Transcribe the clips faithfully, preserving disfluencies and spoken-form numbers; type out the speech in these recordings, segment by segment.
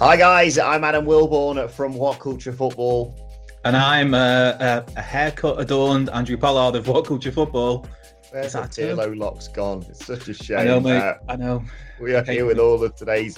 Hi guys, I'm Adam Wilborn from What Culture Football. And I'm uh, a, a haircut-adorned Andrew Pollard of What Culture Football. Where's that Pirlo lock's gone? It's such a shame. I know, mate. Uh, I know. We are here with all of today's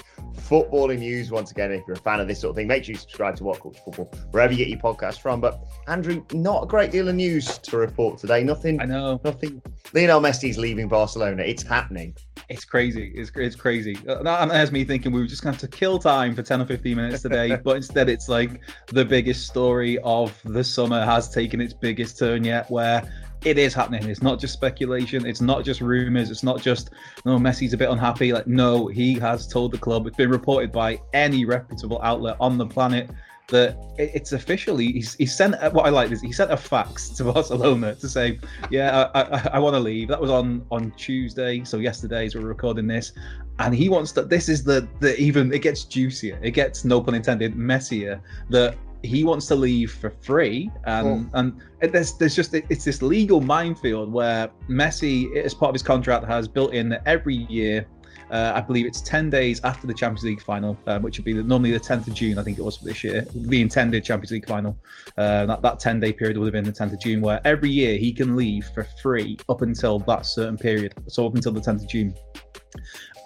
footballing news. Once again, if you're a fan of this sort of thing, make sure you subscribe to What Culture Football, wherever you get your podcast from. But, Andrew, not a great deal of news to report today. Nothing. I know. Nothing. Lionel Messi's leaving Barcelona. It's happening. It's crazy. It's, it's crazy. That has me thinking we were just going to have to kill time for ten or fifteen minutes today. But instead, it's like the biggest story of the summer has taken its biggest turn yet, where it is happening. It's not just speculation. It's not just rumours. It's not just, no, Messi's a bit unhappy. Like, no, he has told the club. It's been reported by any reputable outlet on the planet that it's officially, he's, he sent, what I like is he sent a fax to Barcelona to say, yeah, I, I, I want to leave. That was on, on Tuesday. So yesterday as we're recording this. And he wants that, this is the, the even, it gets juicier. It gets, no pun intended, messier, that he wants to leave for free, and oh. and there's there's just it's this legal minefield where Messi, as part of his contract, has built in that every year, uh, I believe it's ten days after the Champions League final, um, which would be the, normally the tenth of June, I think it was for this year, the intended Champions League final. Uh, that that ten day period would have been the tenth of June, where every year he can leave for free up until that certain period, so up until the tenth of June.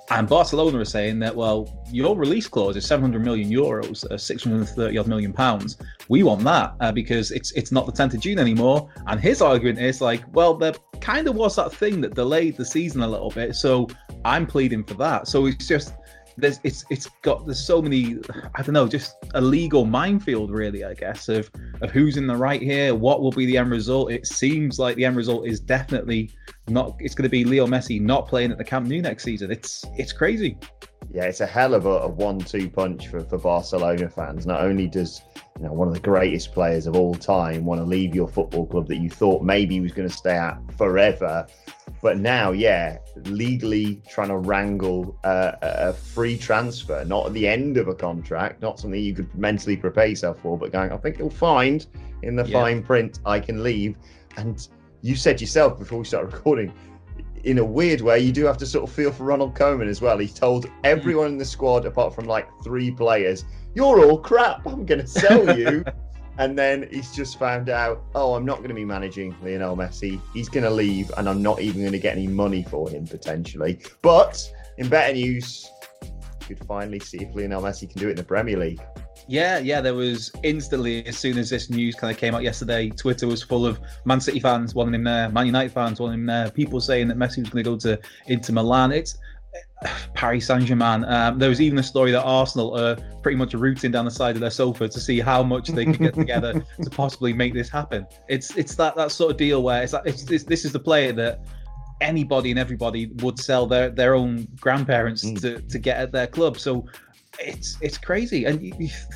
And Barcelona are saying that, well, your release clause is seven hundred million euros, uh, six hundred thirty odd million pounds. We want that uh, because it's it's not the tenth of June anymore. And his argument is like, well, there kind of was that thing that delayed the season a little bit. So I'm pleading for that. So it's just, there's it's it's got, there's so many, I don't know, just a legal minefield really, I guess, of, of who's in the right here, what will be the end result. It seems like the end result is definitely not, it's going to be Leo Messi not playing at the Camp Nou next season. It's it's crazy. Yeah, it's a hell of a, a one two punch for, for Barcelona fans. Not only does, you know, one of the greatest players of all time want to leave your football club that you thought maybe he was going to stay at forever, but now, yeah, legally trying to wrangle uh, a free transfer, not at the end of a contract, not something you could mentally prepare yourself for, but going, I think you'll find in the yeah. fine print, I can leave. And you said yourself before we started recording, in a weird way, you do have to sort of feel for Ronald Koeman as well. He told everyone in the squad, apart from like three players, you're all crap, I'm going to sell you. And then he's just found out, oh, I'm not going to be managing Lionel Messi. He's going to leave and I'm not even going to get any money for him potentially. But in better news, you could finally see if Lionel Messi can do it in the Premier League. Yeah, yeah, there was instantly, as soon as this news kind of came out yesterday, Twitter was full of Man City fans wanting him there, Man United fans wanting him there, people saying that Messi was going to go to Inter Milan. It's Paris Saint-Germain. Um, there was even a story that Arsenal are pretty much rooting down the side of their sofa to see how much they could get together to possibly make this happen. It's it's that, that sort of deal where it's, like, it's, it's this is the player that anybody and everybody would sell their, their own grandparents mm. to, to get at their club. So It's it's crazy, and you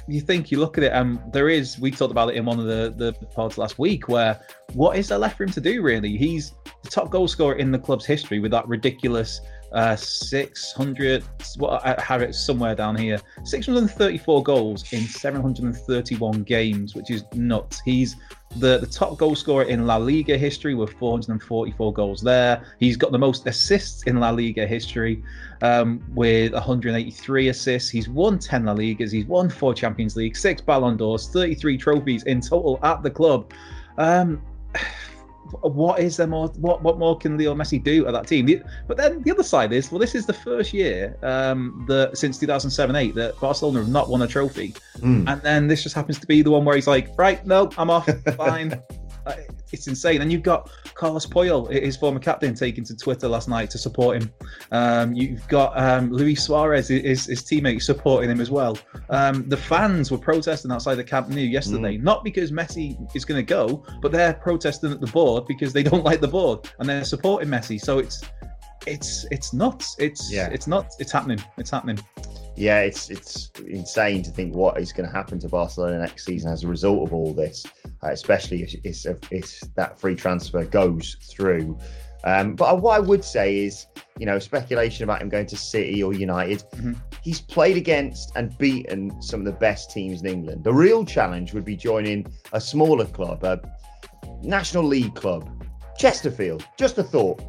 you think you look at it, and um, there is. We talked about it in one of the, the pods last week. Where what is there left for him to do? Really, he's the top goal scorer in the club's history with that ridiculous uh, six hundred. What I have it somewhere down here, six hundred and thirty-four goals in seven hundred and thirty-one games, which is nuts. He's the the top goal scorer in La Liga history with four hundred and forty-four goals there. He's got the most assists in La Liga history. Um, with one hundred eighty-three assists. He's won ten La Ligas, he's won four Champions League, six Ballon d'Ors, thirty-three trophies in total at the club. Um, what is there more? What what more can Leo Messi do at that team? The, but then the other side is, well, this is the first year um, that since two thousand seven eight that Barcelona have not won a trophy, mm. and then this just happens to be the one where he's like, right, no, I'm off, fine. It's insane. And you've got Carlos Puyol, his former captain, taken to Twitter last night to support him. Um, you've got um, Luis Suarez, his, his teammate, supporting him as well. Um, the fans were protesting outside the Camp Nou yesterday, mm. not because Messi is going to go, but they're protesting at the board because they don't like the board and they're supporting Messi. So it's it's it's nuts. It's yeah. it's nuts. It's happening. It's happening. Yeah, it's it's insane to think what is going to happen to Barcelona next season as a result of all this, uh, especially if, if, if that free transfer goes through. Um, but what I would say is, you know, speculation about him going to City or United, mm-hmm. he's played against and beaten some of the best teams in England. The real challenge would be joining a smaller club, a National League club, Chesterfield, just a thought.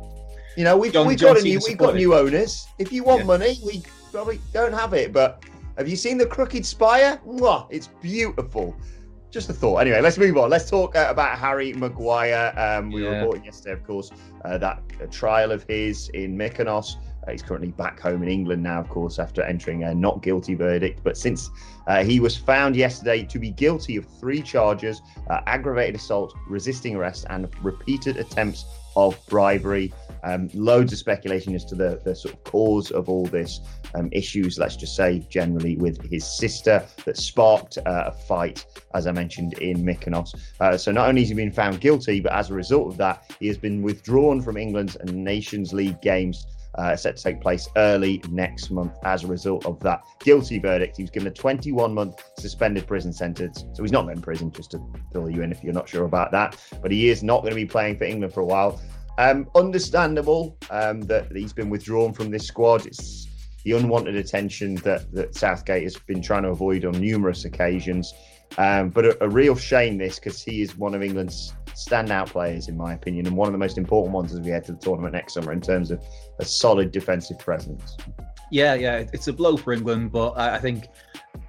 You know, we've, John, we've, John got, a new, we've got new owners. If you want yeah. money, we... probably don't have it, but have you seen the Crooked Spire? Mwah, it's beautiful. Just a thought. Anyway, let's move on. Let's talk uh, about Harry Maguire. Um, we yeah. were reporting yesterday, of course, uh, that uh, trial of his in Mykonos. Uh, he's currently back home in England now, of course, after entering a not guilty verdict. But since uh, he was found yesterday to be guilty of three charges, uh, aggravated assault, resisting arrest, and repeated attempts of bribery. Um, loads of speculation as to the, the sort of cause of all this, um, issues, let's just say, generally with his sister that sparked uh, a fight, as I mentioned, in Mykonos. Uh, so not only has he been found guilty, but as a result of that, he has been withdrawn from England's and Nations League games uh, set to take place early next month as a result of that guilty verdict. He was given a twenty-one month suspended prison sentence. So he's not going to prison, just to fill you in if you're not sure about that. But he is not going to be playing for England for a while. Um, understandable um, that he's been withdrawn from this squad. It's the unwanted attention that, that Southgate has been trying to avoid on numerous occasions. Um, but a, a real shame this, because he is one of England's standout players, in my opinion, and one of the most important ones as we head to the tournament next summer in terms of a solid defensive presence. Yeah, yeah, it's a blow for England, but I, I think...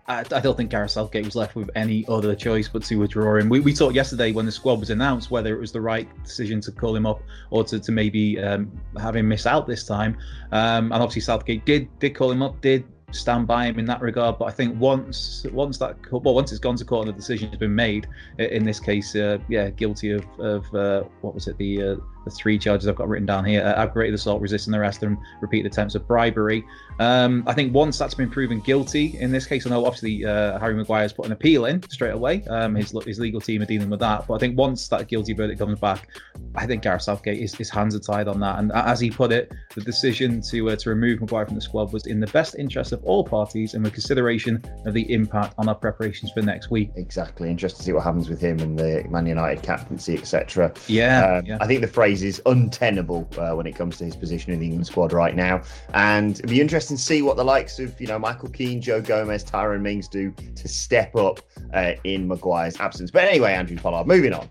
I, I don't think Gareth Southgate was left with any other choice but to withdraw him. We we talked yesterday when the squad was announced whether it was the right decision to call him up or to, to maybe um, have him miss out this time. Um, and obviously Southgate did did call him up, did stand by him in that regard. But I think once once that well once it's gone to court and the decision has been made, in this case, uh, yeah, guilty of of uh, what was it the. Uh, The three charges I've got written down here, uh, aggravated assault, resisting arrest, and repeated attempts of bribery. Um, I think once that's been proven guilty, in this case, I know obviously uh, Harry Maguire's put an appeal in straight away. Um, his, his legal team are dealing with that. But I think once that guilty verdict comes back, I think Gareth Southgate, his, his hands are tied on that. And as he put it, the decision to uh, to remove Maguire from the squad was in the best interest of all parties and with consideration of the impact on our preparations for next week. Exactly. Interesting to see what happens with him and the Man United captaincy, et cetera. Yeah, um, yeah. I think the phrase is untenable uh, when it comes to his position in the England squad right now, and it'd be interesting to see what the likes of, you know, Michael Keane, Joe Gomez, Tyrone Mings do to step up uh, in Maguire's absence. But anyway, Andrew Pollard, moving on.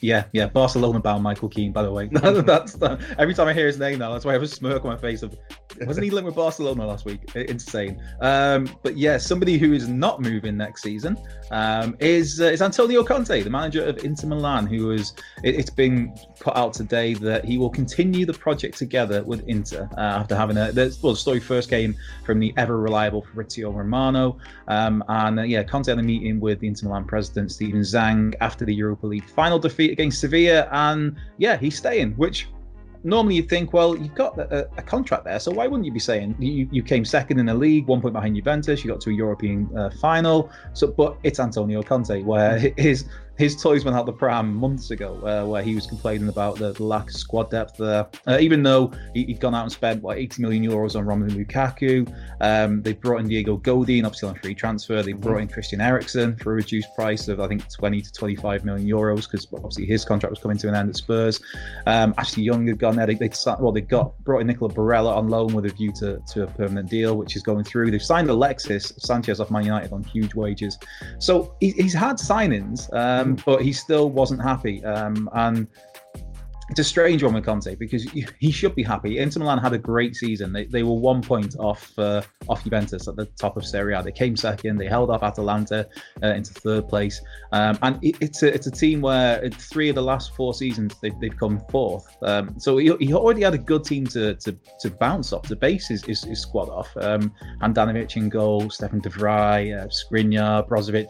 Yeah, yeah, Barcelona bound Michael Keane, by the way. That's the, every time I hear his name now, that's why I have a smirk on my face of, wasn't he linked with Barcelona last week? Insane. Um, but yeah, somebody who is not moving next season um, is uh, is Antonio Conte, the manager of Inter Milan, who is, it, it's been put out today that he will continue the project together with Inter uh, after having a, well, the story first came from the ever-reliable Fabrizio Romano. Um, and uh, yeah, Conte had a meeting with the Inter Milan president, Steven Zhang, after the Europa League final defeat against Sevilla, and yeah, he's staying, which normally you think, well, you've got a, a contract there, so why wouldn't you be saying you, you came second in the league, one point behind Juventus, you got to a European uh, final. So, but it's Antonio Conte, where his his toys went out the pram months ago, uh, where he was complaining about the, the lack of squad depth there, uh, even though he, he'd gone out and spent like eighty million euros on Romelu Lukaku. Um, they brought in Diego Godin, obviously on free transfer. They brought in Christian Eriksen for a reduced price of, I think, twenty to twenty-five million euros, because obviously his contract was coming to an end at Spurs. Um, Ashley Young had gone there. They, they well, they got brought in Nicola Barella on loan with a view to, to a permanent deal, which is going through. They've signed Alexis Sanchez off Man United on huge wages. So he, he's had signings. Um, But he still wasn't happy, um, and It's a strange one with Conte because he should be happy. Inter Milan had a great season. They they were one point off uh, off Juventus at the top of Serie A. They came second. They held off Atalanta uh, into third place. Um, and it, it's a it's a team where in three of the last four seasons they, they've come fourth. Um, so he, he already had a good team to to, to bounce off, to base his, his, his squad off. Um, Handanovic in goal, Stefan de Vrij, uh, Skriniar, Brozovic,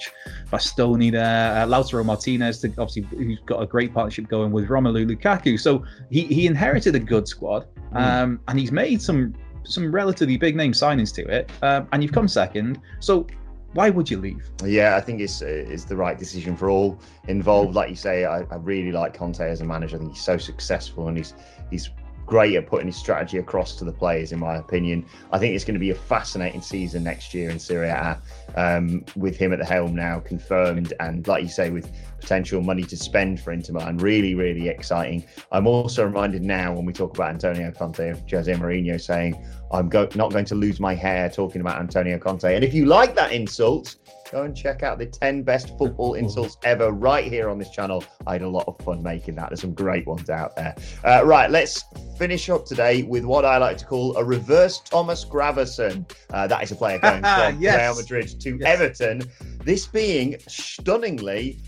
Bastoni there, uh, Lautaro Martinez, to, obviously who's got a great partnership going with Romelu Lukaku. So he, he inherited a good squad, um, mm. and he's made some some relatively big name signings to it. Um, and you've come second, so why would you leave? Yeah, I think it's it's the right decision for all involved. Like you say, I, I really like Conte as a manager. I think he's so successful, and he's he's great at putting his strategy across to the players, in my opinion. I think it's going to be a fascinating season next year in Serie A, um, with him at the helm now confirmed, and like you say, with potential money to spend for Inter Milan. Really, really exciting. I'm also reminded now when we talk about Antonio Conte of Jose Mourinho saying, I'm go- not going to lose my hair talking about Antonio Conte. And if you like that insult, go and check out the ten best football insults ever right here on this channel. I had a lot of fun making that. There's some great ones out there. Uh, right, let's finish up today with what I like to call a reverse Thomas Gravesen. Uh, that is a player going from yes. Real Madrid to yes. Everton. This being stunningly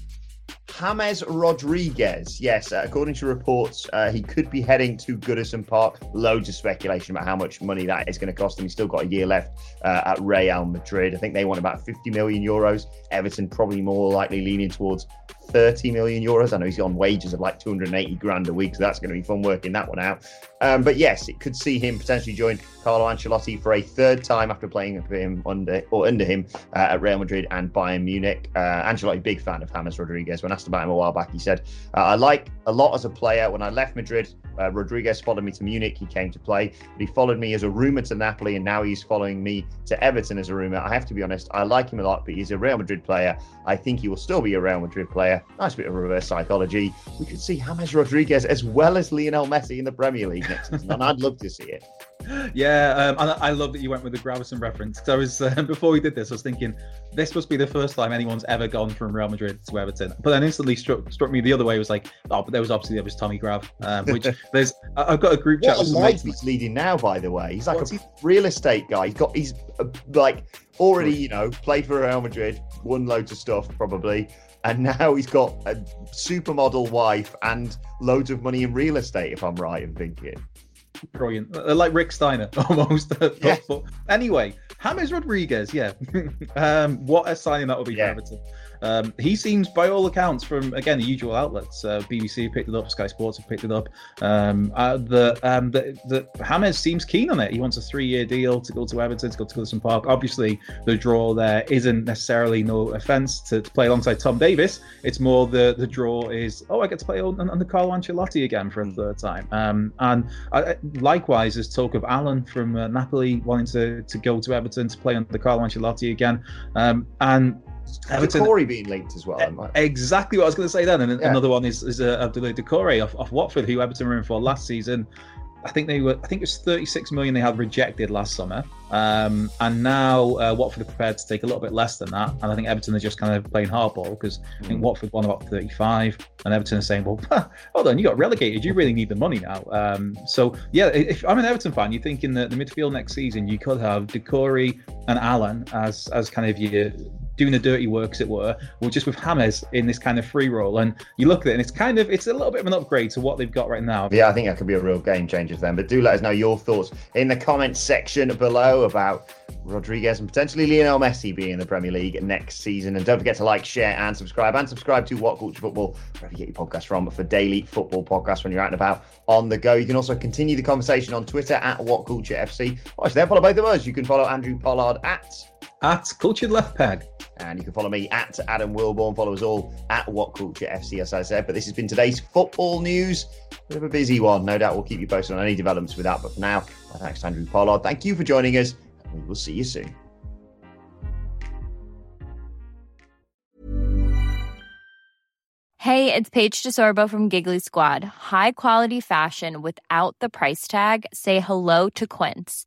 James Rodriguez. Yes, uh, according to reports, uh, he could be heading to Goodison Park. Loads of speculation about how much money that is going to cost him. He's still got a year left uh, at Real Madrid. I think they want about fifty million euros. Everton probably more likely leaning towards thirty million euros. I know he's on wages of like two hundred eighty grand a week, so that's going to be fun working that one out. Um, but yes, it could see him potentially join Carlo Ancelotti for a third time after playing for him under or under him uh, at Real Madrid and Bayern Munich. Uh, Ancelotti, big fan of James Rodriguez. When asked about him a while back, he said, uh, I like a lot as a player. When I left Madrid, uh, Rodriguez followed me to Munich. He came to play, but he followed me as a rumour to Napoli, and now he's following me to Everton as a rumour. I have to be honest, I like him a lot, but he's a Real Madrid player. I think he will still be a Real Madrid player. Nice bit of reverse psychology. We could see James Rodriguez as well as Lionel Messi in the Premier League next season, and I'd love to see it. Yeah, um, and I love that you went with the Gravesen reference. I was uh, before we did this, I was thinking this must be the first time anyone's ever gone from Real Madrid to Everton. But then instantly struck struck me the other way. It was like, oh, but there was obviously there was Tommy Grav, um, which there's I've got a group chat. What a life he's leading now, by the way. He's like What's a he? real estate guy. He's got he's uh, like already, you know, played for Real Madrid, won loads of stuff probably. And now he's got a supermodel wife and loads of money in real estate, if I'm right in thinking. Brilliant. Like Rick Steiner, almost. Yeah. But anyway, James Rodriguez, yeah. um, what a signing that will be yeah. for Everton. Um, he seems, by all accounts, from, again, the usual outlets, uh, B B C picked it up, Sky Sports have picked it up, um, uh, the, um, the, the James seems keen on it. He wants a three-year deal to go to Everton, to go to Goodison Park. Obviously, the draw there isn't necessarily, no offence, to, to play alongside Tom Davis. It's more the, the draw is, oh, I get to play under Carlo Ancelotti again for a third time. Um, and I, likewise, there's talk of Alan from uh, Napoli wanting to, to go to Everton to play under Carlo Ancelotti again. Um, and Everton, Doucouré being linked as well. Am I? Exactly what I was going to say then. And yeah. another one is is uh, Doucouré off, off Watford, who Everton were in for last season. I think they were. I think it was thirty-six million they had rejected last summer, um, and now uh, Watford are prepared to take a little bit less than that. And I think Everton are just kind of playing hardball because mm. I think Watford won about thirty-five, and Everton are saying, "Well, hold on, you got relegated. You really need the money now." Um, so yeah, if I'm an Everton fan, you're thinking that the midfield next season you could have Doucouré and Alan as as kind of your doing the dirty work, as it were, well, just with James in this kind of free roll. And you look at it and it's kind of, it's a little bit of an upgrade to what they've got right now. Yeah, I think that could be a real game changer for them. But do let us know your thoughts in the comments section below about Rodriguez and potentially Lionel Messi being in the Premier League next season. And don't forget to like, share and subscribe. And subscribe to What Culture Football, wherever you get your podcast from, for daily football podcasts when you're out and about on the go. You can also continue the conversation on Twitter at WhatCultureFC. Or if you don't follow both of us, you can follow Andrew Pollard at... at Cultured Left Peg. And you can follow me at Adam Wilborn. Follow us all at What Culture F C, as I said. But this has been today's football news. Bit of a busy one. No doubt we'll keep you posted on any developments with that. But for now, my thanks to Andrew Pollard. Thank you for joining us, and we will see you soon. Hey, it's Paige DeSorbo from Giggly Squad. High quality fashion without the price tag. Say hello to Quince.